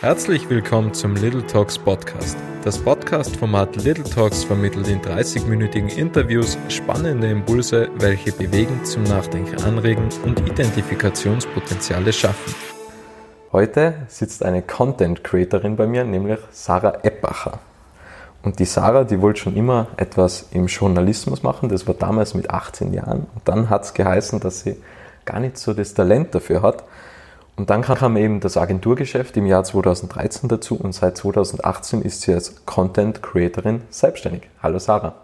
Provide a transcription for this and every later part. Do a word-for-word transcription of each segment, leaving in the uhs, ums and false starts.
Herzlich willkommen zum Little Talks Podcast. Das Podcast-Format Little Talks vermittelt in dreißigminütigen Interviews spannende Impulse, welche bewegend zum Nachdenken anregen und Identifikationspotenziale schaffen. Heute sitzt eine Content-Creatorin bei mir, nämlich Sarah Eppacher. Und die Sarah, die wollte schon immer etwas im Journalismus machen, das war damals mit achtzehn Jahren. Und dann hat es geheißen, dass sie gar nicht so das Talent dafür hat. Und dann kam eben das Agenturgeschäft im Jahr zweitausenddreizehn dazu und seit zweitausendachtzehn ist sie als Content-Creatorin selbstständig. Hallo Sarah.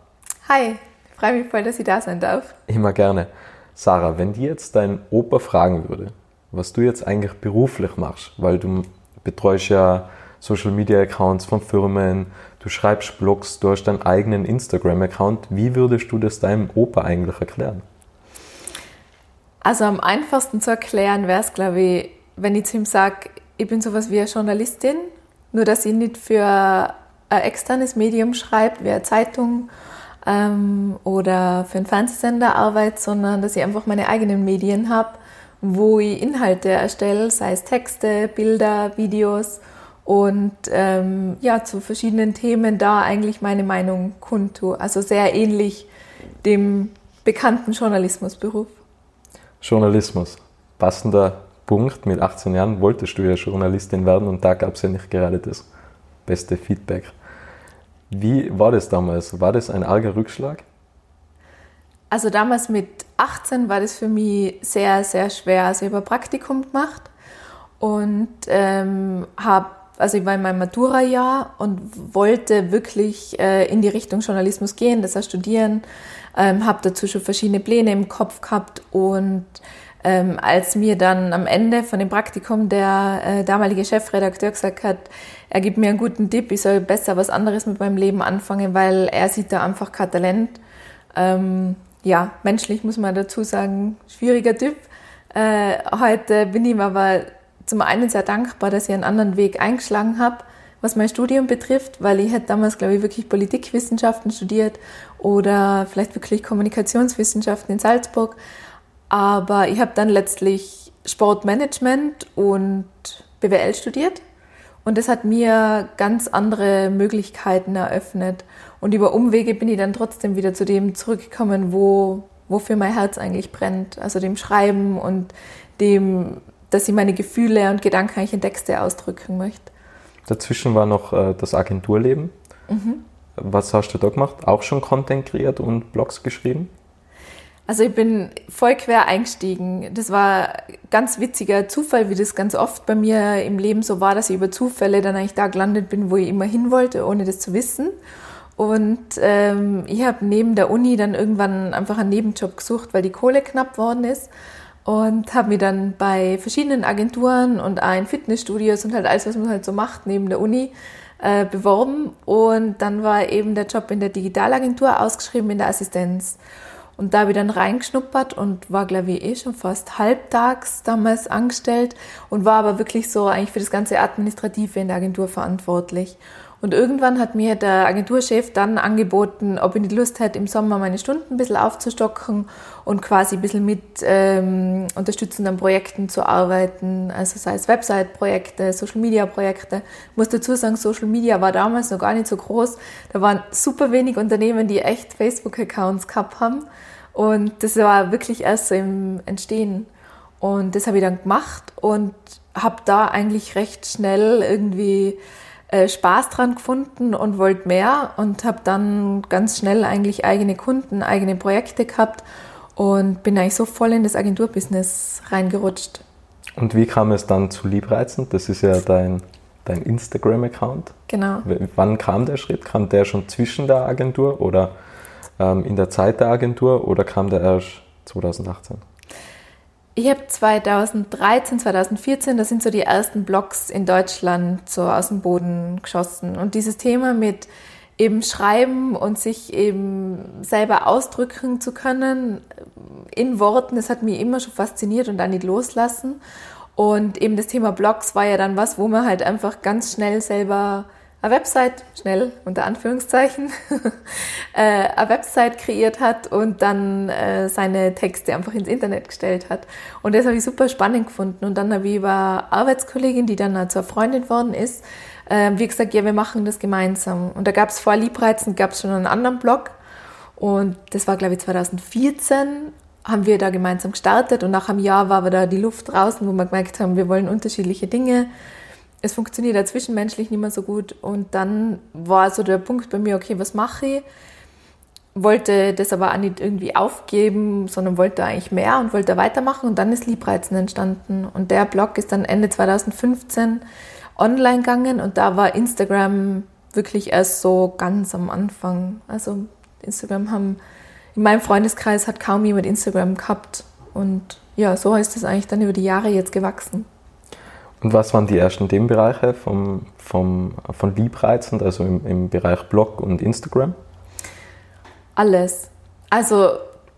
Hi, ich freue mich voll, dass ich da sein darf. Immer gerne. Sarah, wenn dir jetzt dein Opa fragen würde, was du jetzt eigentlich beruflich machst, weil du betreust ja Social-Media-Accounts von Firmen, du schreibst Blogs, du hast deinen eigenen Instagram-Account, wie würdest du das deinem Opa eigentlich erklären? Also am einfachsten zu erklären wäre es, glaube ich, wenn ich zu ihm sage, ich bin sowas wie eine Journalistin, nur dass ich nicht für ein externes Medium schreibe, wie eine Zeitung ähm, oder für einen Fernsehsender arbeite, sondern dass ich einfach meine eigenen Medien habe, wo ich Inhalte erstelle, sei es Texte, Bilder, Videos und ähm, ja, zu verschiedenen Themen da eigentlich meine Meinung kundtue. Also sehr ähnlich dem bekannten Journalismusberuf. Journalismus, passender Punkt, mit achtzehn Jahren wolltest du ja Journalistin werden und da gab es ja nicht gerade das beste Feedback. Wie war das damals? War das ein arger Rückschlag? Also damals mit achtzehn war das für mich sehr, sehr schwer. Also ich habe ein Praktikum gemacht und ähm, habe, also ich war in meinem Matura-Jahr und wollte wirklich äh, in die Richtung Journalismus gehen, das heißt studieren. Ähm, habe dazu schon verschiedene Pläne im Kopf gehabt und Ähm, als mir dann am Ende von dem Praktikum der äh, damalige Chefredakteur gesagt hat, er gibt mir einen guten Tipp, ich soll besser was anderes mit meinem Leben anfangen, weil er sieht da einfach kein Talent. Ähm, ja, menschlich muss man dazu sagen, schwieriger Typ. Äh, heute bin ich ihm aber zum einen sehr dankbar, dass ich einen anderen Weg eingeschlagen habe, was mein Studium betrifft, weil ich hätte damals, glaube ich, wirklich Politikwissenschaften studiert oder vielleicht wirklich Kommunikationswissenschaften in Salzburg. Aber ich habe dann letztlich Sportmanagement und B W L studiert und das hat mir ganz andere Möglichkeiten eröffnet. Und über Umwege bin ich dann trotzdem wieder zu dem zurückgekommen, wo, wofür mein Herz eigentlich brennt. Also dem Schreiben und dem, dass ich meine Gefühle und Gedanken eigentlich in Texte ausdrücken möchte. Dazwischen war noch das Agenturleben. Mhm. Was hast du da gemacht? Auch schon Content kreiert und Blogs geschrieben? Also ich bin voll quer eingestiegen. Das war ganz witziger Zufall, wie das ganz oft bei mir im Leben so war, dass ich über Zufälle dann eigentlich da gelandet bin, wo ich immer hin wollte, ohne das zu wissen. Und ähm, ich habe neben der Uni dann irgendwann einfach einen Nebenjob gesucht, weil die Kohle knapp worden ist. Und habe mich dann bei verschiedenen Agenturen und auch in Fitnessstudios und halt alles, was man halt so macht neben der Uni, äh, beworben. Und dann war eben der Job in der Digitalagentur ausgeschrieben, in der Assistenz. Und da habe ich dann reingeschnuppert und war, glaube ich, eh schon fast halbtags damals angestellt und war aber wirklich so eigentlich für das ganze Administrative in der Agentur verantwortlich. Und irgendwann hat mir der Agenturchef dann angeboten, ob ich nicht Lust hätte, im Sommer meine Stunden ein bisschen aufzustocken und quasi ein bisschen mit ähm, unterstützenden Projekten zu arbeiten, also sei es Website-Projekte, Social-Media-Projekte. Ich muss dazu sagen, Social Media war damals noch gar nicht so groß. Da waren super wenig Unternehmen, die echt Facebook-Accounts gehabt haben. Und das war wirklich erst so im Entstehen. Und das habe ich dann gemacht und habe da eigentlich recht schnell irgendwie Spaß dran gefunden und wollte mehr und habe dann ganz schnell eigentlich eigene Kunden, eigene Projekte gehabt und bin eigentlich so voll in das Agenturbusiness reingerutscht. Und wie kam es dann zu Liebreizend? Das ist ja dein, dein Instagram-Account. Genau. Wann kam der Schritt? Kam der schon zwischen der Agentur oder ähm, in der Zeit der Agentur oder kam der erst zweitausendachtzehn? Ich habe zweitausenddreizehn, zweitausendvierzehn, da sind so die ersten Blogs in Deutschland so aus dem Boden geschossen. Und dieses Thema mit eben Schreiben und sich eben selber ausdrücken zu können in Worten, das hat mich immer schon fasziniert und auch nicht loslassen. Und eben das Thema Blogs war ja dann was, wo man halt einfach ganz schnell selber eine Website, schnell unter Anführungszeichen, eine Website kreiert hat und dann seine Texte einfach ins Internet gestellt hat. Und das habe ich super spannend gefunden. Und dann habe ich über eine Arbeitskollegin, die dann zur Freundin worden ist, wie gesagt, ja, wir machen das gemeinsam. Und da gab es vor Liebreizend, gab es schon einen anderen Blog. Und das war, glaube ich, zwanzig vierzehn, haben wir da gemeinsam gestartet. Und nach einem Jahr war aber da die Luft draußen, wo wir gemerkt haben, wir wollen unterschiedliche Dinge. Es funktioniert ja zwischenmenschlich nicht mehr so gut. Und dann war so der Punkt bei mir, okay, was mache ich? Wollte das aber auch nicht irgendwie aufgeben, sondern wollte eigentlich mehr und wollte weitermachen. Und dann ist Liebreizend entstanden. Und der Blog ist dann Ende zwanzig fünfzehn online gegangen. Und da war Instagram wirklich erst so ganz am Anfang. Also Instagram haben, in meinem Freundeskreis hat kaum jemand Instagram gehabt. Und ja, so ist das eigentlich dann über die Jahre jetzt gewachsen. Und was waren die ersten Themenbereiche vom, vom, von Liebreizend, also im, im Bereich Blog und Instagram? Alles. Also,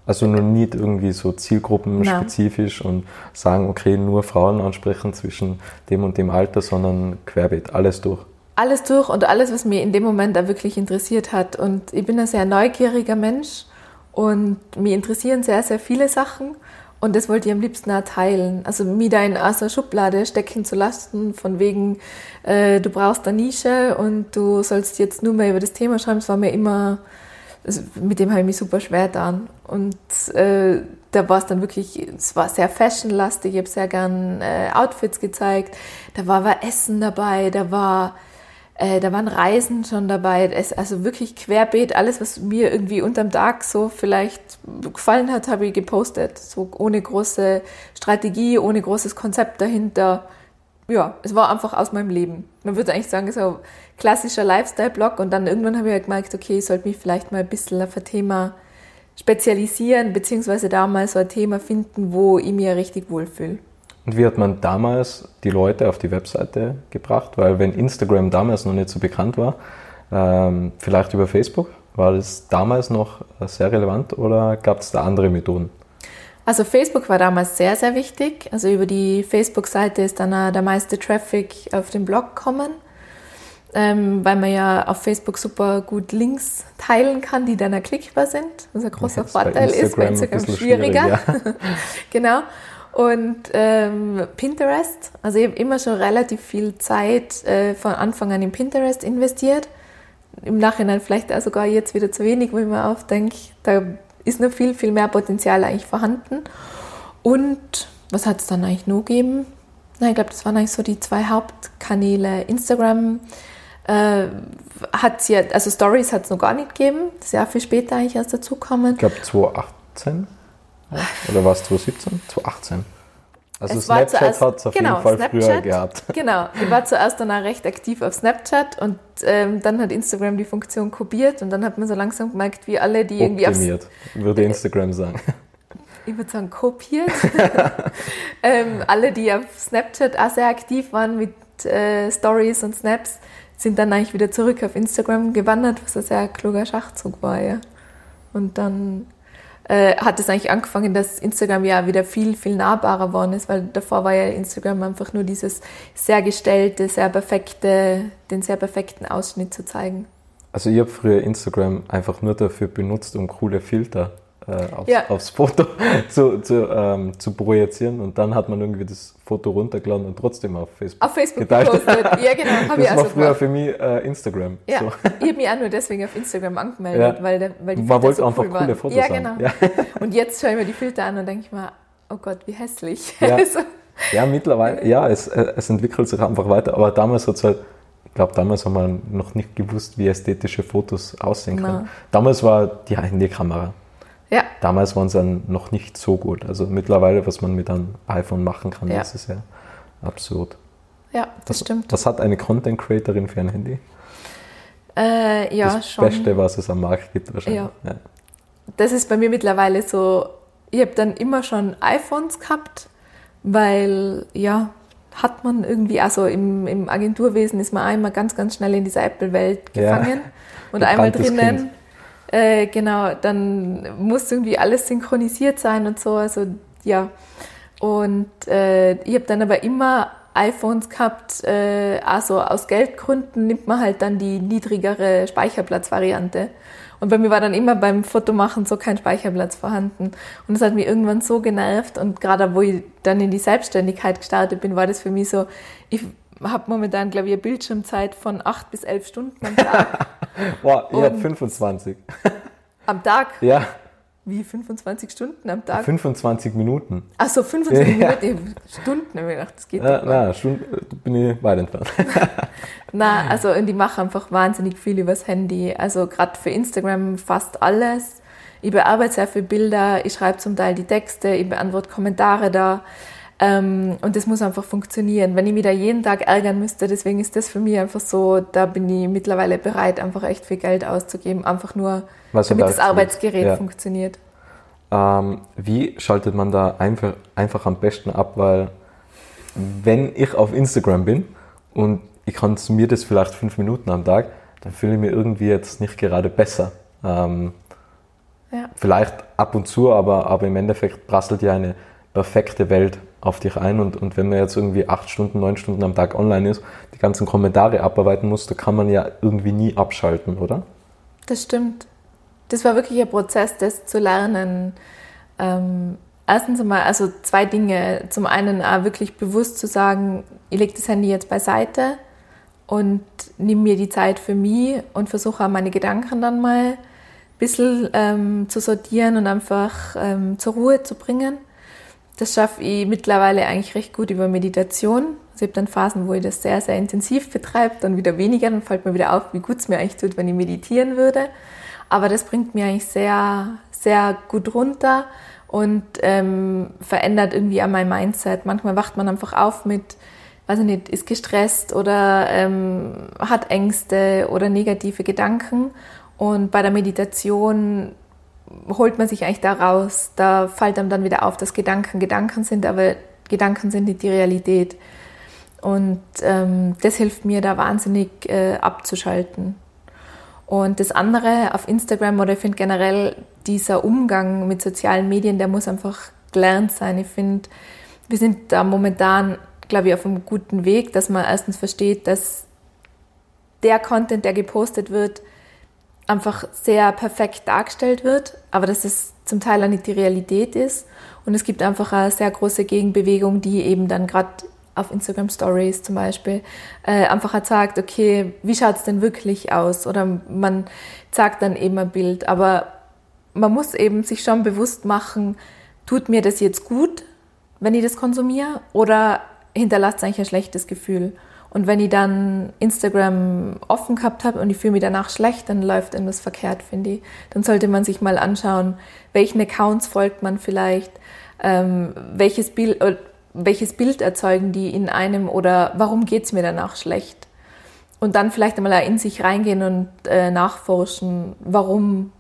also noch nicht irgendwie so zielgruppenspezifisch nein. Und sagen, okay, nur Frauen ansprechen zwischen dem und dem Alter, sondern querbeet, alles durch. Alles durch und alles, was mich in dem Moment da wirklich interessiert hat. Und ich bin ein sehr neugieriger Mensch und mich interessieren sehr, sehr viele Sachen. Und das wollte ich am liebsten auch teilen. Also mich da in so eine Schublade stecken zu lassen, von wegen, äh, du brauchst eine Nische und du sollst jetzt nur mehr über das Thema schreiben. Das war mir immer, also mit dem habe ich mich super schwer getan. Und äh, da war es dann wirklich, es war sehr fashionlastig. Ich habe sehr gern äh, Outfits gezeigt. Da war aber Essen dabei, da war... Äh, da waren Reisen schon dabei, es, also wirklich querbeet, alles, was mir irgendwie unterm Tag so vielleicht gefallen hat, habe ich gepostet, so ohne große Strategie, ohne großes Konzept dahinter. Ja, es war einfach aus meinem Leben. Man würde eigentlich sagen, so klassischer Lifestyle-Blog und dann irgendwann habe ich halt gemerkt, okay, ich sollte mich vielleicht mal ein bisschen auf ein Thema spezialisieren, beziehungsweise da mal so ein Thema finden, wo ich mich richtig wohlfühle. Und wie hat man damals die Leute auf die Webseite gebracht? Weil wenn Instagram damals noch nicht so bekannt war, ähm, vielleicht über Facebook, war das damals noch sehr relevant oder gab es da andere Methoden? Also Facebook war damals sehr, sehr wichtig. Also über die Facebook-Seite ist dann der meiste Traffic auf den Blog gekommen, ähm, weil man ja auf Facebook super gut Links teilen kann, die dann klickbar sind, was ein großer ja, Vorteil bei ist, bei Instagram ein schwieriger. schwieriger. Ja. Genau. Und ähm, Pinterest, also ich habe immer schon relativ viel Zeit äh, von Anfang an in Pinterest investiert. Im Nachhinein vielleicht auch sogar jetzt wieder zu wenig, wo ich mir oft denke, da ist noch viel, viel mehr Potenzial eigentlich vorhanden. Und was hat es dann eigentlich noch gegeben? Nein, ich glaube, das waren eigentlich so die zwei Hauptkanäle. Instagram äh, hat es ja, also Stories hat es noch gar nicht gegeben. Das ist ja auch viel später eigentlich erst dazugekommen. Ich glaube zwanzig achtzehn. Oder war es zwanzig siebzehn? zwanzig achtzehn? Also es Snapchat hat es auf genau, jeden Fall Snapchat, früher gehabt. Genau, ich war zuerst dann auch recht aktiv auf Snapchat und ähm, dann hat Instagram die Funktion kopiert und dann hat man so langsam gemerkt, wie alle, die irgendwie... Optimiert, würde Instagram sagen. Ich würde sagen, kopiert. ähm, alle, die auf Snapchat auch sehr aktiv waren mit äh, Stories und Snaps, sind dann eigentlich wieder zurück auf Instagram gewandert, was ein sehr kluger Schachzug war, ja. Und dann... hat es eigentlich angefangen, dass Instagram ja wieder viel, viel nahbarer geworden ist, weil davor war ja Instagram einfach nur dieses sehr gestellte, sehr perfekte, den sehr perfekten Ausschnitt zu zeigen. Also ich habe früher Instagram einfach nur dafür benutzt, um coole Filter äh, aufs, ja. aufs Foto zu, zu, ähm, zu projizieren und dann hat man irgendwie das Foto runtergeladen und trotzdem auf Facebook Auf Facebook geteilt. Gepostet, ja genau. Hab das ich war also früher gemacht. Für mich äh, Instagram. Ja, so. Ich habe mich auch nur deswegen auf Instagram angemeldet, ja. weil, der, weil die man Filter wollte so einfach cool coole Fotos ja, genau. haben. Ja. Und jetzt schaue ich mir die Filter an und denke ich mir, oh Gott, wie hässlich. Ja, so. Ja mittlerweile, ja, es, es entwickelt sich einfach weiter, aber damals hat es halt, ich glaube, damals haben wir noch nicht gewusst, wie ästhetische Fotos aussehen können. No. Damals war die Handykamera. Ja. Damals waren sie dann noch nicht so gut. Also mittlerweile, was man mit einem iPhone machen kann, ja. Das ist ja absurd. Ja, das, das stimmt. Was hat eine Content-Creatorin für ein Handy? Äh, ja, das schon. Das Beste, was es am Markt gibt wahrscheinlich. Ja. Ja. Das ist bei mir mittlerweile so, ich habe dann immer schon iPhones gehabt, weil, ja, hat man irgendwie, also im, im Agenturwesen ist man einmal ganz, ganz schnell in dieser Apple-Welt gefangen. Ja. Und einmal drinnen... Kind. Äh, genau, dann muss irgendwie alles synchronisiert sein und so, also ja. Und äh, ich habe dann aber immer iPhones gehabt, äh, also aus Geldgründen nimmt man halt dann die niedrigere Speicherplatzvariante. Und bei mir war dann immer beim Fotomachen so kein Speicherplatz vorhanden. Und das hat mich irgendwann so genervt. Und gerade wo ich dann in die Selbstständigkeit gestartet bin, war das für mich so, ich habe momentan, glaube ich, eine Bildschirmzeit von acht bis elf Stunden am Tag. Boah, ich habe fünfundzwanzig. Am Tag? Ja. Wie, fünfundzwanzig Stunden am Tag? fünfundzwanzig Minuten. Ach so, fünfundzwanzig ja. Minuten. Stunden habe ich gedacht, das geht ja, doch nicht. Na, Stunden bin ich weit entfernt. Na, also und ich mache einfach wahnsinnig viel übers Handy. Also gerade für Instagram fast alles. Ich bearbeite sehr viele Bilder, ich schreibe zum Teil die Texte, ich beantworte Kommentare da. Ähm, und das muss einfach funktionieren. Wenn ich mich da jeden Tag ärgern müsste, deswegen ist das für mich einfach so, da bin ich mittlerweile bereit, einfach echt viel Geld auszugeben, einfach nur, was damit das Arbeitsgerät ja. funktioniert. Ähm, wie schaltet man da einfach, einfach am besten ab? Weil wenn ich auf Instagram bin und ich konsumiere das vielleicht fünf Minuten am Tag, dann fühle ich mich irgendwie jetzt nicht gerade besser. Ähm, ja. Vielleicht ab und zu, aber, aber im Endeffekt prasselt ja eine perfekte Welt auf dich ein und, und wenn man jetzt irgendwie acht Stunden, neun Stunden am Tag online ist, die ganzen Kommentare abarbeiten muss, da kann man ja irgendwie nie abschalten, oder? Das stimmt. Das war wirklich ein Prozess, das zu lernen. Ähm, erstens einmal, also zwei Dinge. Zum einen auch wirklich bewusst zu sagen, ich lege das Handy jetzt beiseite und nehme mir die Zeit für mich und versuche auch meine Gedanken dann mal ein bisschen ähm, zu sortieren und einfach ähm, zur Ruhe zu bringen. Das schaffe ich mittlerweile eigentlich recht gut über Meditation. Also ich habe dann Phasen, wo ich das sehr, sehr intensiv betreibe, dann wieder weniger, dann fällt mir wieder auf, wie gut es mir eigentlich tut, wenn ich meditieren würde. Aber das bringt mir eigentlich sehr, sehr gut runter und ähm, verändert irgendwie auch mein Mindset. Manchmal wacht man einfach auf mit, weiß ich nicht, ist gestresst oder ähm, hat Ängste oder negative Gedanken. Und bei der Meditation holt man sich eigentlich da raus, da fällt einem dann wieder auf, dass Gedanken Gedanken sind, aber Gedanken sind nicht die Realität. Und ähm, das hilft mir da wahnsinnig äh, abzuschalten. Und das andere auf Instagram, oder ich finde generell, dieser Umgang mit sozialen Medien, der muss einfach gelernt sein. Ich finde, wir sind da momentan, glaube ich, auf einem guten Weg, dass man erstens versteht, dass der Content, der gepostet wird, einfach sehr perfekt dargestellt wird, aber dass es zum Teil auch nicht die Realität ist. Und es gibt einfach eine sehr große Gegenbewegung, die eben dann gerade auf Instagram Stories zum Beispiel äh, einfach halt sagt, okay, wie schaut's denn wirklich aus? Oder man zeigt dann eben ein Bild. Aber man muss eben sich schon bewusst machen, tut mir das jetzt gut, wenn ich das konsumiere, oder hinterlasst es eigentlich ein schlechtes Gefühl? Und wenn ich dann Instagram offen gehabt habe und ich fühle mich danach schlecht, dann läuft irgendwas verkehrt, finde ich. Dann sollte man sich mal anschauen, welchen Accounts folgt man vielleicht, ähm, welches Bild, äh, welches Bild erzeugen die in einem, oder warum geht es mir danach schlecht? Und dann vielleicht einmal in sich reingehen und äh, nachforschen, warum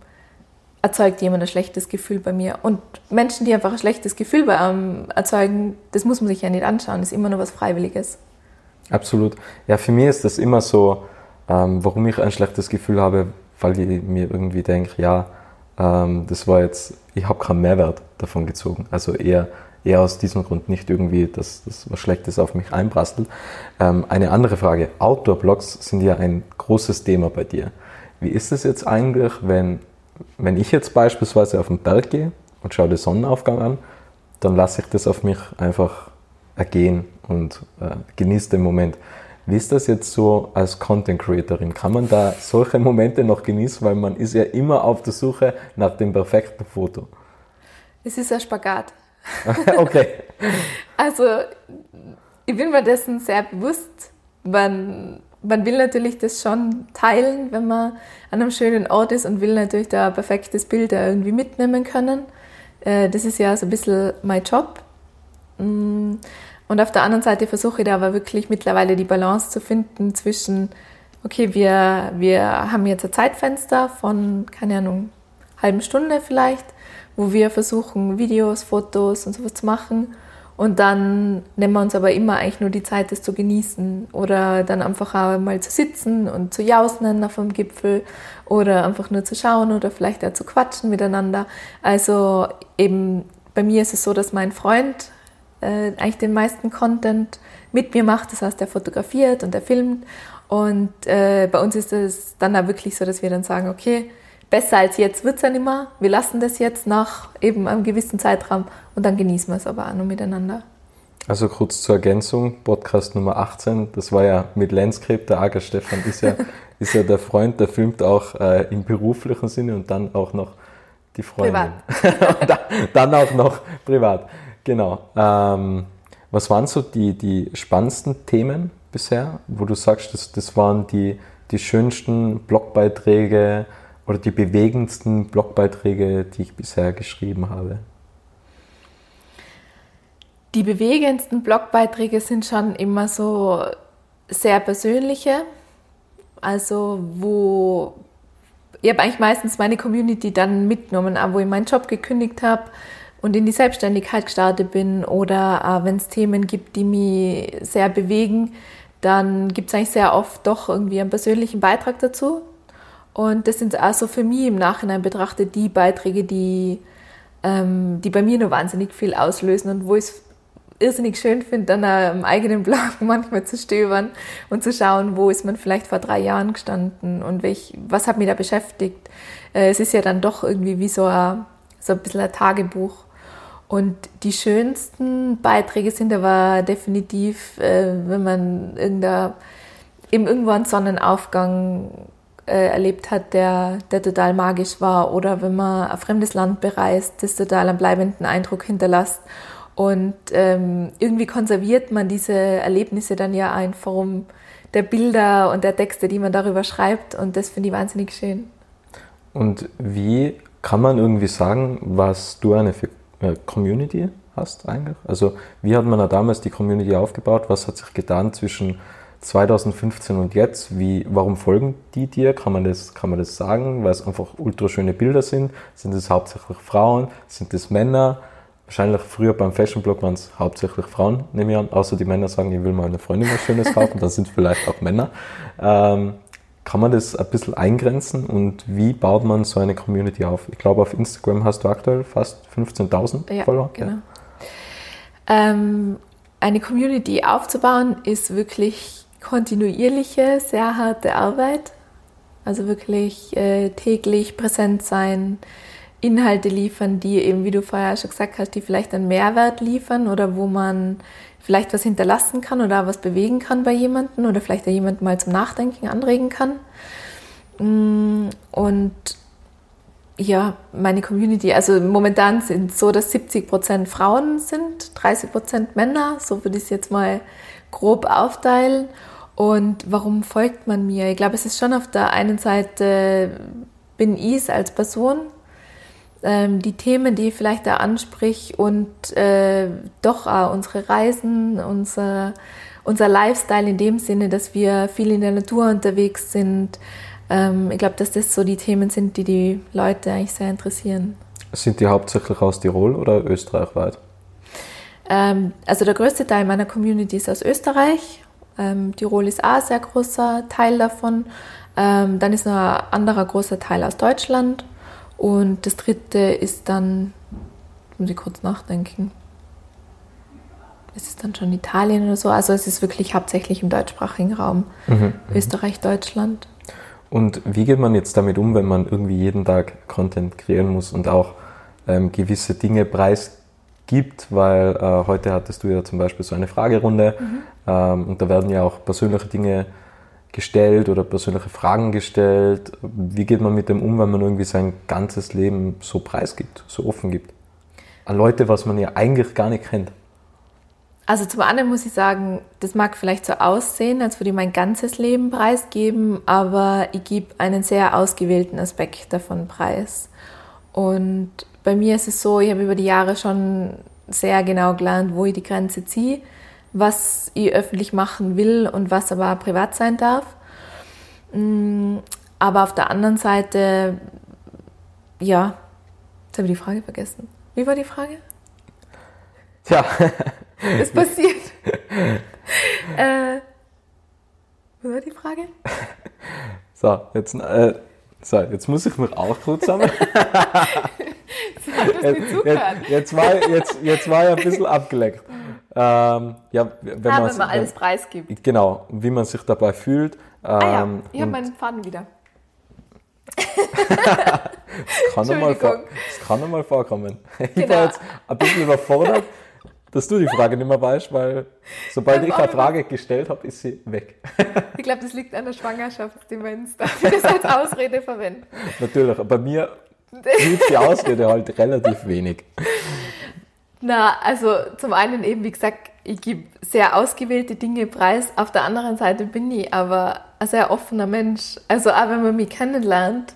erzeugt jemand ein schlechtes Gefühl bei mir. Und Menschen, die einfach ein schlechtes Gefühl bei einem erzeugen, das muss man sich ja nicht anschauen, das ist immer nur was Freiwilliges. Absolut. Ja, für mich ist das immer so, ähm, warum ich ein schlechtes Gefühl habe, weil ich mir irgendwie denke, ja, ähm, das war jetzt, ich habe keinen Mehrwert davon gezogen. Also eher, eher aus diesem Grund, nicht irgendwie, dass das was Schlechtes auf mich einprasselt. Ähm, eine andere Frage, Outdoor-Blogs sind ja ein großes Thema bei dir. Wie ist es jetzt eigentlich, wenn, wenn ich jetzt beispielsweise auf den Berg gehe und schaue den Sonnenaufgang an, dann lasse ich das auf mich einfach ergehen und äh, genießt den Moment. Wie ist das jetzt so als Content-Creatorin? Kann man da solche Momente noch genießen? Weil man ist ja immer auf der Suche nach dem perfekten Foto. Es ist ein Spagat. Okay. Also ich bin mir dessen sehr bewusst. Man, man will natürlich das schon teilen, wenn man an einem schönen Ort ist, und will natürlich da ein perfektes Bild da irgendwie mitnehmen können. Äh, das ist ja so ein bisschen mein Job. Mm. Und auf der anderen Seite versuche ich da aber wirklich mittlerweile die Balance zu finden zwischen, okay, wir, wir haben jetzt ein Zeitfenster von, keine Ahnung, halben Stunde vielleicht, wo wir versuchen, Videos, Fotos und sowas zu machen. Und dann nehmen wir uns aber immer eigentlich nur die Zeit, das zu genießen. Oder dann einfach auch mal zu sitzen und zu jausen auf dem Gipfel. Oder einfach nur zu schauen oder vielleicht auch zu quatschen miteinander. Also eben bei mir ist es so, dass mein Freund äh, eigentlich den meisten Content mit mir macht. Das heißt, er fotografiert und er filmt. Und äh, bei uns ist es dann auch wirklich so, dass wir dann sagen, okay, besser als jetzt wird es ja nicht mehr. Wir lassen das jetzt nach eben einem gewissen Zeitraum und dann genießen wir es aber auch noch miteinander. Also kurz zur Ergänzung, Podcast Nummer achtzehn, das war ja mit Landscape, der Ager Stefan ist ja, ist ja der Freund, der filmt auch äh, im beruflichen Sinne und dann auch noch die Freundin. Privat. Und dann, dann auch noch privat, genau. Ähm, was waren so die, die spannendsten Themen bisher, wo du sagst, das, das waren die, die schönsten Blogbeiträge oder die bewegendsten Blogbeiträge, die ich bisher geschrieben habe? Die bewegendsten Blogbeiträge sind schon immer so sehr persönliche, also wo ich habe eigentlich meistens meine Community dann mitgenommen, auch wo ich meinen Job gekündigt habe und in die Selbstständigkeit gestartet bin oder wenn es Themen gibt, die mich sehr bewegen, dann gibt es eigentlich sehr oft doch irgendwie einen persönlichen Beitrag dazu und das sind also für mich im Nachhinein betrachtet die Beiträge, die, ähm, die bei mir noch wahnsinnig viel auslösen und wo ich es irrsinnig schön finde, dann am eigenen Blog manchmal zu stöbern und zu schauen, wo ist man vielleicht vor drei Jahren gestanden und welch, was hat mich da beschäftigt. Es ist ja dann doch irgendwie wie so ein, so ein bisschen ein Tagebuch. Und die schönsten Beiträge sind aber definitiv, wenn man irgendein, eben irgendwo einen Sonnenaufgang erlebt hat, der, der total magisch war, oder wenn man ein fremdes Land bereist, das total einen bleibenden Eindruck hinterlässt. Und ähm, irgendwie konserviert man diese Erlebnisse dann ja auch in Form der Bilder und der Texte, die man darüber schreibt. Und das finde ich wahnsinnig schön. Und wie kann man irgendwie sagen, was du eine Community hast eigentlich? Also wie hat man da damals die Community aufgebaut? Was hat sich getan zwischen zwanzig fünfzehn und jetzt? Wie, warum folgen die dir? Kann man das, kann man das sagen? Weil es einfach ultra schöne Bilder sind? Sind es hauptsächlich Frauen? Sind es Männer? Wahrscheinlich früher beim Fashion-Blog waren es hauptsächlich Frauen, nehme ich an. Außer die Männer sagen, ich will mal eine Freundin was Schönes kaufen, dann sind es vielleicht auch Männer. Ähm, kann man das ein bisschen eingrenzen und wie baut man so eine Community auf? Ich glaube, auf Instagram hast du aktuell fast fünfzehntausend ja, Follower. Genau. Ja. Ähm, eine Community aufzubauen ist wirklich kontinuierliche, sehr harte Arbeit. Also wirklich äh, täglich präsent sein, Inhalte liefern, die eben, wie du vorher schon gesagt hast, die vielleicht einen Mehrwert liefern oder wo man vielleicht was hinterlassen kann oder was bewegen kann bei jemandem oder vielleicht jemand mal zum Nachdenken anregen kann. Und ja, meine Community, also momentan sind es so, dass siebzig Prozent Frauen sind, dreißig Prozent Männer, so würde ich es jetzt mal grob aufteilen. Und warum folgt man mir? Ich glaube, es ist schon auf der einen Seite bin ich es als Person, die Themen, die ich vielleicht da ansprich und äh, doch auch unsere Reisen, unser, unser Lifestyle in dem Sinne, dass wir viel in der Natur unterwegs sind. Ähm, ich glaube, dass das so die Themen sind, die die Leute eigentlich sehr interessieren. Sind die hauptsächlich aus Tirol oder österreichweit? Ähm, also der größte Teil meiner Community ist aus Österreich. Ähm, Tirol ist auch ein sehr großer Teil davon. Ähm, dann ist noch ein anderer großer Teil aus Deutschland. Und das dritte ist dann, muss ich kurz nachdenken, es ist dann schon Italien oder so, also es ist wirklich hauptsächlich im deutschsprachigen Raum, mhm, Österreich, Deutschland. Und wie geht man jetzt damit um, wenn man irgendwie jeden Tag Content kreieren muss und auch ähm, gewisse Dinge preisgibt, weil äh, heute hattest du ja zum Beispiel so eine Fragerunde mhm. ähm, und da werden ja auch persönliche Dinge gestellt oder persönliche Fragen gestellt. Wie geht man mit dem um, wenn man irgendwie sein ganzes Leben so preisgibt, so offen gibt? An Leute, was man ja eigentlich gar nicht kennt. Also zum anderen muss ich sagen, das mag vielleicht so aussehen, als würde ich mein ganzes Leben preisgeben, aber ich gebe einen sehr ausgewählten Aspekt davon preis. Und bei mir ist es so, ich habe über die Jahre schon sehr genau gelernt, wo ich die Grenze ziehe, was ich öffentlich machen will und was aber auch privat sein darf. Aber auf der anderen Seite, ja, jetzt habe ich die Frage vergessen. Wie war die Frage? Tja. Ist passiert. äh, was war die Frage? So, jetzt, äh, so, jetzt muss ich mich auch kurz sammeln. jetzt, jetzt, jetzt, war, jetzt, jetzt war ich ein bisschen abgelenkt. Ähm, ja, wenn ah, man alles preisgibt. Genau, wie man sich dabei fühlt. Ähm, ah ja, ich habe meinen Faden wieder. Das kann einmal vorkommen. Genau. Ich war jetzt ein bisschen überfordert, dass du die Frage nicht mehr weißt, weil sobald ich, ich eine Frage gestellt habe, ist sie weg. Ich glaube, das liegt an der Schwangerschaftsdemenz, dass ich das als Ausrede verwende. Natürlich, bei mir liegt die Ausrede halt relativ wenig. Na, also zum einen eben, wie gesagt, ich gebe sehr ausgewählte Dinge preis. Auf der anderen Seite bin ich aber ein sehr offener Mensch. Also auch wenn man mich kennenlernt,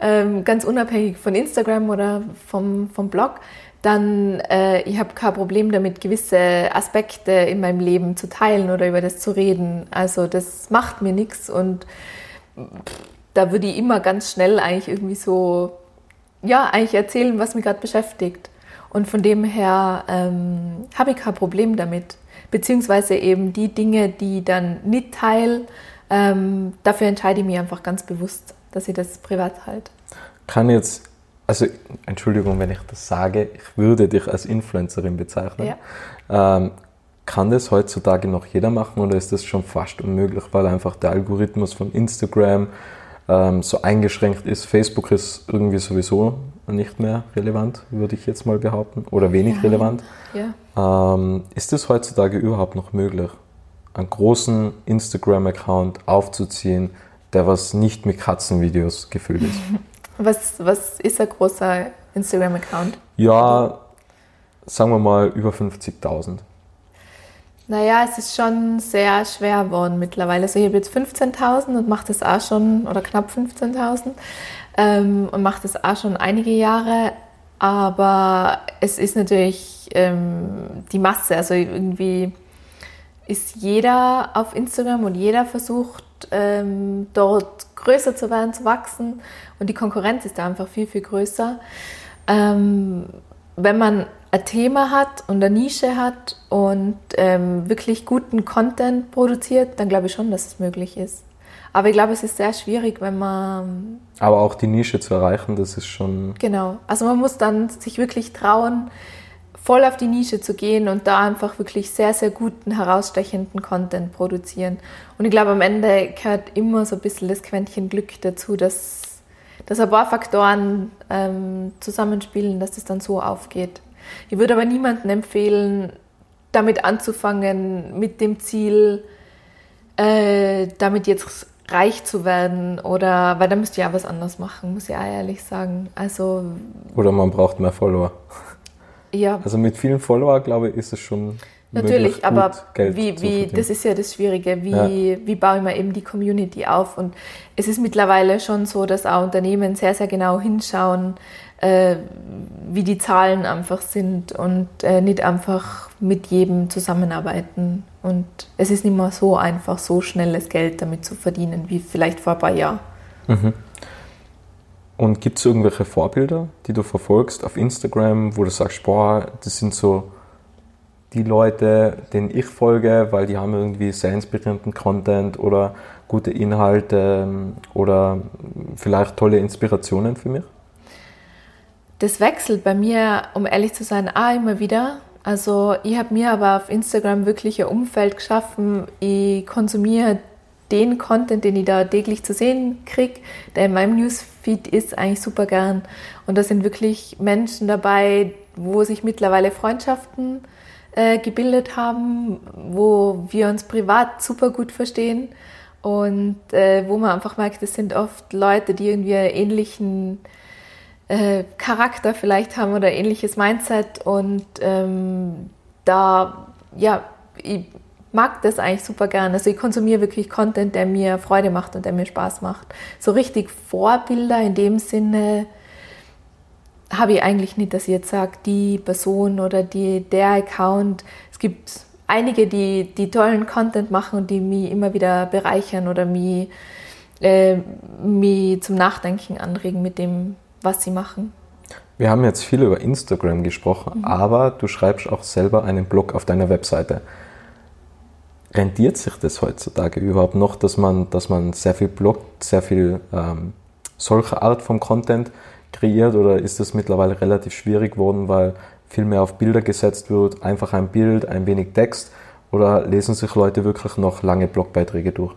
ähm, ganz unabhängig von Instagram oder vom, vom Blog, dann äh, ich habe kein Problem damit, gewisse Aspekte in meinem Leben zu teilen oder über das zu reden. Also das macht mir nichts und pff, da würde ich immer ganz schnell eigentlich irgendwie so, ja, eigentlich erzählen, was mich gerade beschäftigt. Und von dem her ähm, habe ich kein Problem damit. Beziehungsweise eben die Dinge, die ich dann nicht teile, ähm, dafür entscheide ich mich einfach ganz bewusst, dass ich das privat halte. Kann jetzt, also Entschuldigung, wenn ich das sage, ich würde dich als Influencerin bezeichnen. Ja. Ähm, kann das heutzutage noch jeder machen oder ist das schon fast unmöglich, weil einfach der Algorithmus von Instagram ähm, so eingeschränkt ist? Facebook ist irgendwie sowieso nicht mehr relevant, würde ich jetzt mal behaupten, oder wenig ja. relevant. Ja. Ähm, ist das heutzutage überhaupt noch möglich, einen großen Instagram-Account aufzuziehen, der was nicht mit Katzenvideos gefüllt ist? Was, was ist ein großer Instagram-Account? Ja, sagen wir mal über fünfzigtausend. Naja, es ist schon sehr schwer geworden mittlerweile. Also ich habe jetzt fünfzehntausend und mache das auch schon, oder knapp fünfzehntausend. Ähm, und mache das auch schon einige Jahre, aber es ist natürlich ähm, die Masse, also irgendwie ist jeder auf Instagram und jeder versucht ähm, dort größer zu werden, zu wachsen und die Konkurrenz ist da einfach viel, viel größer. Ähm, wenn man ein Thema hat und eine Nische hat und ähm, wirklich guten Content produziert, dann glaube ich schon, dass es möglich ist. Aber ich glaube, es ist sehr schwierig, wenn man... Aber auch die Nische zu erreichen, das ist schon... Genau. Also man muss dann sich wirklich trauen, voll auf die Nische zu gehen und da einfach wirklich sehr, sehr guten, herausstechenden Content produzieren. Und ich glaube, am Ende gehört immer so ein bisschen das Quäntchen Glück dazu, dass, dass ein paar Faktoren ähm, zusammenspielen, dass das dann so aufgeht. Ich würde aber niemandem empfehlen, damit anzufangen, mit dem Ziel, äh, damit jetzt reich zu werden oder, weil da müsst ihr ja was anderes machen, muss ich auch ehrlich sagen. Also, oder man braucht mehr Follower. Ja. Also mit vielen Follower, glaube ich, ist es schon natürlich, möglich, aber Geld wie, wie, das ist ja das Schwierige. Wie, ja. wie baue ich mir eben die Community auf? Und es ist mittlerweile schon so, dass auch Unternehmen sehr, sehr genau hinschauen, äh, wie die Zahlen einfach sind und äh, nicht einfach mit jedem zusammenarbeiten. Und es ist nicht mehr so einfach, so schnelles Geld damit zu verdienen, wie vielleicht vor ein paar Jahren. Mhm. Und gibt es irgendwelche Vorbilder, die du verfolgst auf Instagram, wo du sagst, boah, das sind so die Leute, denen ich folge, weil die haben irgendwie sehr inspirierenden Content oder gute Inhalte oder vielleicht tolle Inspirationen für mich? Das wechselt bei mir, um ehrlich zu sein, auch immer wieder. Also ich habe mir aber auf Instagram wirklich ein Umfeld geschaffen. Ich konsumiere den Content, den ich da täglich zu sehen kriege, der in meinem Newsfeed ist, eigentlich super gern. Und da sind wirklich Menschen dabei, wo sich mittlerweile Freundschaften äh, gebildet haben, wo wir uns privat super gut verstehen und äh, wo man einfach merkt, das sind oft Leute, die irgendwie einen ähnlichen Äh, Charakter vielleicht haben oder ähnliches Mindset und ähm, da, ja, ich mag das eigentlich super gern. Also ich konsumiere wirklich Content, der mir Freude macht und der mir Spaß macht. So richtig Vorbilder in dem Sinne habe ich eigentlich nicht, dass ich jetzt sage, die Person oder die, der Account. Es gibt einige, die, die tollen Content machen und die mich immer wieder bereichern oder mich, äh, mich zum Nachdenken anregen mit dem, was sie machen. Wir haben jetzt viel über Instagram gesprochen, mhm. aber du schreibst auch selber einen Blog auf deiner Webseite. Rentiert sich das heutzutage überhaupt noch, dass man, dass man sehr viel bloggt, sehr viel ähm, solcher Art von Content kreiert oder ist das mittlerweile relativ schwierig geworden, weil viel mehr auf Bilder gesetzt wird, einfach ein Bild, ein wenig Text, oder lesen sich Leute wirklich noch lange Blogbeiträge durch?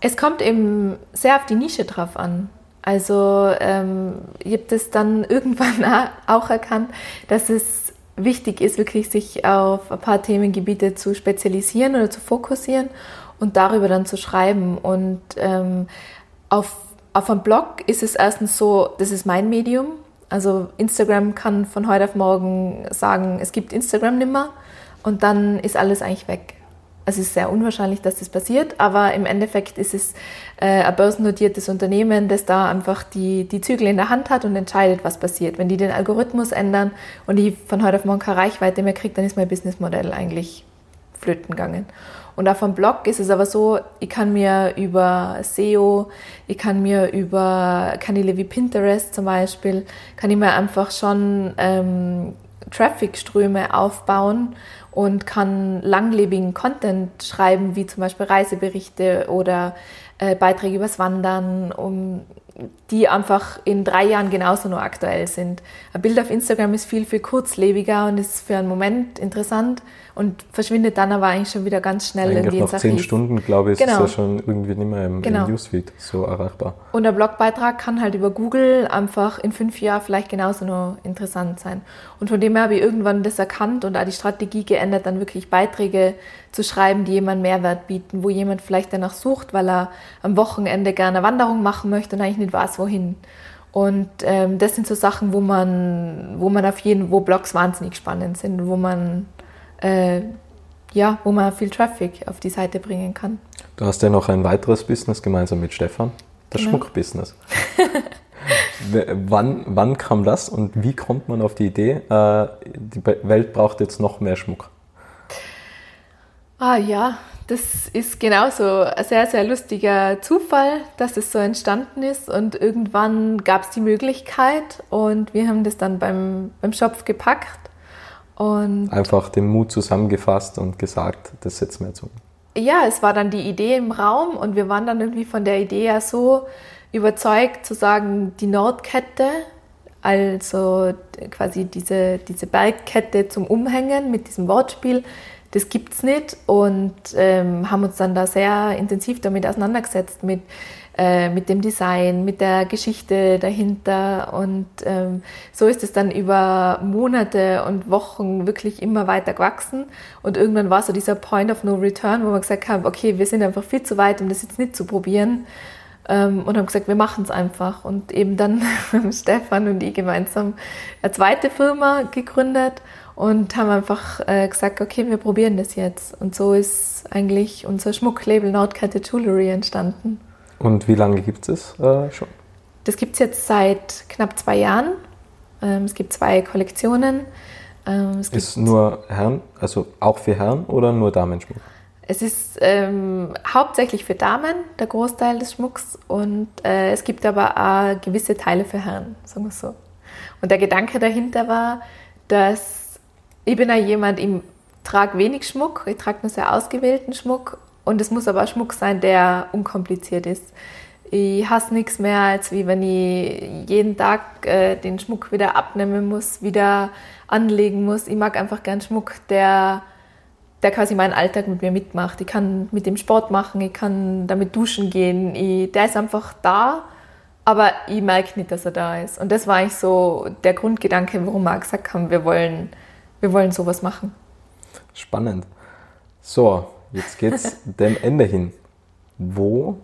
Es kommt eben sehr auf die Nische drauf an. Also ähm, ich habe das dann irgendwann auch erkannt, dass es wichtig ist, wirklich sich auf ein paar Themengebiete zu spezialisieren oder zu fokussieren und darüber dann zu schreiben. Und ähm, auf, auf einem Blog ist es erstens so, das ist mein Medium. Also Instagram kann von heute auf morgen sagen, es gibt Instagram nimmer und dann ist alles eigentlich weg. Es ist sehr unwahrscheinlich, dass das passiert, aber im Endeffekt ist es äh, ein börsennotiertes Unternehmen, das da einfach die, die Zügel in der Hand hat und entscheidet, was passiert. Wenn die den Algorithmus ändern und die von heute auf morgen keine Reichweite mehr kriegt, dann ist mein Businessmodell eigentlich flöten gegangen. Und auf dem Blog ist es aber so, ich kann mir über S E O, ich kann mir über Kanäle wie Pinterest zum Beispiel, kann ich mir einfach schon ähm, Traffic-Ströme aufbauen und kann langlebigen Content schreiben, wie zum Beispiel Reiseberichte oder äh, Beiträge übers Wandern, um, die einfach in drei Jahren genauso nur aktuell sind. Ein Bild auf Instagram ist viel, viel kurzlebiger und ist für einen Moment interessant und verschwindet dann aber eigentlich schon wieder ganz schnell. Eigentlich nach zehn Stunden, glaube ich, genau. Ist es ja schon irgendwie nicht mehr im, genau. im Newsfeed so erreichbar. Und ein Blogbeitrag kann halt über Google einfach in fünf Jahren vielleicht genauso nur interessant sein. Und von dem her habe ich irgendwann das erkannt und auch die Strategie geändert, dann wirklich Beiträge zu schreiben, die jemanden Mehrwert bieten, wo jemand vielleicht danach sucht, weil er am Wochenende gerne eine Wanderung machen möchte und eigentlich nicht weiß, wohin. Und ähm, das sind so Sachen, wo man, wo man auf jeden, wo Blogs wahnsinnig spannend sind, wo man äh, ja, wo man viel Traffic auf die Seite bringen kann. Du hast ja noch ein weiteres Business gemeinsam mit Stefan, das genau. Schmuckbusiness. wann, wann kam das und wie kommt man auf die Idee, äh, die Welt braucht jetzt noch mehr Schmuck? Ah ja, das ist genauso ein sehr, sehr lustiger Zufall, dass es so entstanden ist und irgendwann gab es die Möglichkeit und wir haben das dann beim, beim Schopf gepackt. Und einfach den Mut zusammengefasst und gesagt, das setzen wir jetzt um. Ja, es war dann die Idee im Raum und wir waren dann irgendwie von der Idee ja so überzeugt zu sagen, die Nordkette, also quasi diese, diese Bergkette zum Umhängen mit diesem Wortspiel, das gibt's nicht und ähm, haben uns dann da sehr intensiv damit auseinandergesetzt, mit, äh, mit dem Design, mit der Geschichte dahinter und ähm, so ist es dann über Monate und Wochen wirklich immer weiter gewachsen und irgendwann war so dieser Point of No Return, wo wir gesagt haben, okay, wir sind einfach viel zu weit, um das jetzt nicht zu probieren ähm, und haben gesagt, wir machen es einfach und eben dann Stefan und ich gemeinsam eine zweite Firma gegründet. Und haben einfach äh, gesagt, okay, wir probieren das jetzt. Und so ist eigentlich unser Schmucklabel Nordkette Jewelry entstanden. Und wie lange gibt es äh, schon? Das gibt es jetzt seit knapp zwei Jahren. Ähm, es gibt zwei Kollektionen. Ähm, es gibt ist nur Herren, also auch für Herren oder nur Damenschmuck? Es ist ähm, hauptsächlich für Damen, der Großteil des Schmucks. Und äh, es gibt aber auch gewisse Teile für Herren, sagen wir so. Und der Gedanke dahinter war, dass ich bin ja jemand, ich trage wenig Schmuck, ich trage nur sehr ausgewählten Schmuck und es muss aber Schmuck sein, der unkompliziert ist. Ich hasse nichts mehr, als wie wenn ich jeden Tag äh, den Schmuck wieder abnehmen muss, wieder anlegen muss. Ich mag einfach gern Schmuck, der, der quasi meinen Alltag mit mir mitmacht. Ich kann mit dem Sport machen, ich kann damit duschen gehen, ich, der ist einfach da. Aber ich merke nicht, dass er da ist. Und das war eigentlich so der Grundgedanke, warum wir gesagt haben, wir wollen... Wir wollen sowas machen. Spannend. So, jetzt geht's dem Ende hin. Wo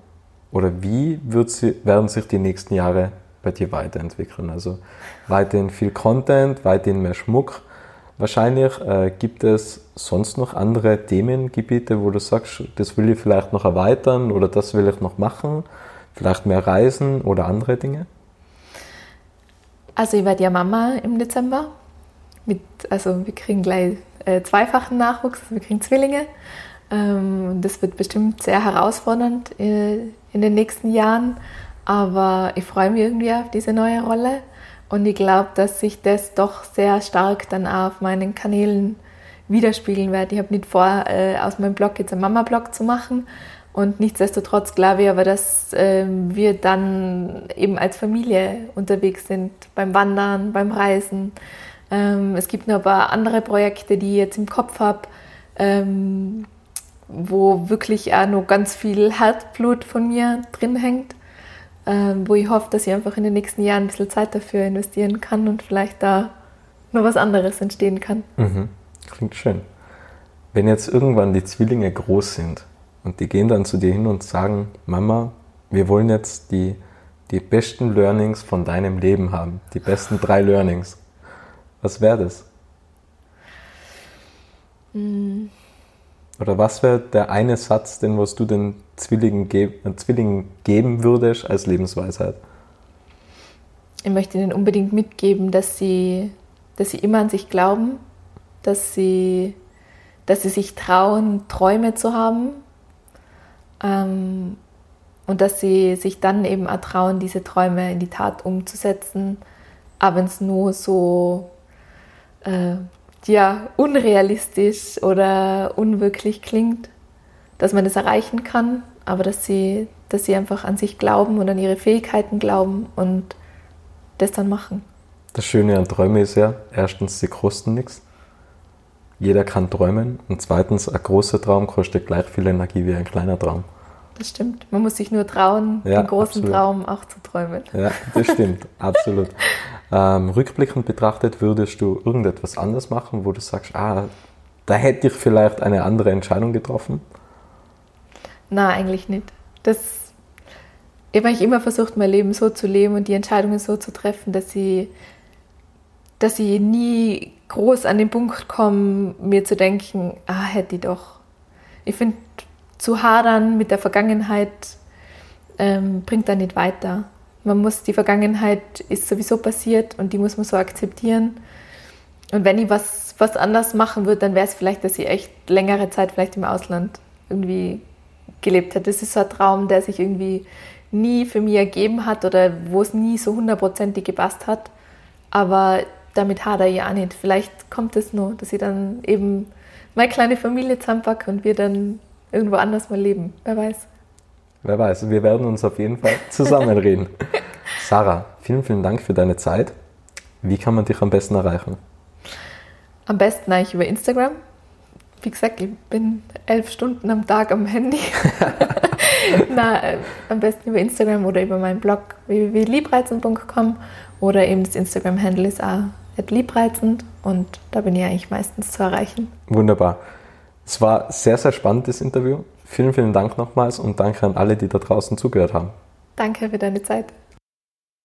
oder wie wird sie, werden sich die nächsten Jahre bei dir weiterentwickeln? Also weiterhin viel Content, weiterhin mehr Schmuck. Wahrscheinlich äh, gibt es sonst noch andere Themengebiete, wo du sagst, das will ich vielleicht noch erweitern oder das will ich noch machen. Vielleicht mehr Reisen oder andere Dinge? Also ich werde ja Mama im Dezember. Mit, also wir kriegen gleich äh, zweifachen Nachwuchs, also wir kriegen Zwillinge. Ähm, das wird bestimmt sehr herausfordernd äh, in den nächsten Jahren, aber ich freue mich irgendwie auf diese neue Rolle und ich glaube, dass sich das doch sehr stark dann auch auf meinen Kanälen widerspiegeln wird. Ich habe nicht vor, äh, aus meinem Blog jetzt einen Mama-Blog zu machen und nichtsdestotrotz glaube ich aber, dass äh, wir dann eben als Familie unterwegs sind, beim Wandern, beim Reisen, Ähm, es gibt noch ein paar andere Projekte, die ich jetzt im Kopf habe, ähm, wo wirklich auch noch ganz viel Herzblut von mir drin hängt, ähm, wo ich hoffe, dass ich einfach in den nächsten Jahren ein bisschen Zeit dafür investieren kann und vielleicht da noch was anderes entstehen kann. Mhm. Klingt schön. Wenn jetzt irgendwann die Zwillinge groß sind und die gehen dann zu dir hin und sagen, Mama, wir wollen jetzt die, die besten Learnings von deinem Leben haben, die besten drei Learnings. Was wäre das? Mhm. Oder was wäre der eine Satz, den was du den Zwillingen, ge- den Zwillingen geben würdest als Lebensweisheit? Ich möchte ihnen unbedingt mitgeben, dass sie, dass sie immer an sich glauben, dass sie, dass sie sich trauen, Träume zu haben, ähm, und dass sie sich dann eben auch trauen, diese Träume in die Tat umzusetzen, aber wenn es nur so äh, ja, unrealistisch oder unwirklich klingt, dass man das erreichen kann, aber dass sie, dass sie einfach an sich glauben und an ihre Fähigkeiten glauben und das dann machen. Das Schöne an Träumen ist ja, erstens, sie kosten nichts. Jeder kann träumen. Und zweitens, ein großer Traum kostet gleich viel Energie wie ein kleiner Traum. Das stimmt. Man muss sich nur trauen, ja, den großen absolut. Traum auch zu träumen. Ja, das stimmt. Absolut. Ähm, rückblickend betrachtet, würdest du irgendetwas anders machen, wo du sagst, ah, da hätte ich vielleicht eine andere Entscheidung getroffen? Nein, eigentlich nicht. Das, ich habe immer versucht, mein Leben so zu leben und die Entscheidungen so zu treffen, dass ich, dass ich nie groß an den Punkt komme, mir zu denken, ah, hätte ich doch. Ich finde, zu hadern mit der Vergangenheit ähm, bringt da nicht weiter. Man muss, die Vergangenheit ist sowieso passiert und die muss man so akzeptieren. Und wenn ich was, was anders machen würde, dann wäre es vielleicht, dass ich echt längere Zeit vielleicht im Ausland irgendwie gelebt hätte. Das ist so ein Traum, der sich irgendwie nie für mich ergeben hat oder wo es nie so hundertprozentig gepasst hat. Aber damit hadere ich auch nicht. Vielleicht kommt es das noch, dass ich dann eben meine kleine Familie zusammenpacke und wir dann irgendwo anders mal leben. Wer weiß. Wer weiß, wir werden uns auf jeden Fall zusammenreden. Sarah, vielen, vielen Dank für deine Zeit. Wie kann man dich am besten erreichen? Am besten eigentlich über Instagram. Wie gesagt, ich bin elf Stunden am Tag am Handy. Na, am besten über Instagram oder über meinen Blog w w w punkt liebreizend punkt com oder eben das Instagram-Handle ist auch at liebreizend und da bin ich eigentlich meistens zu erreichen. Wunderbar. Es war sehr, sehr spannend, das Interview. Vielen, vielen Dank nochmals und danke an alle, die da draußen zugehört haben. Danke für deine Zeit.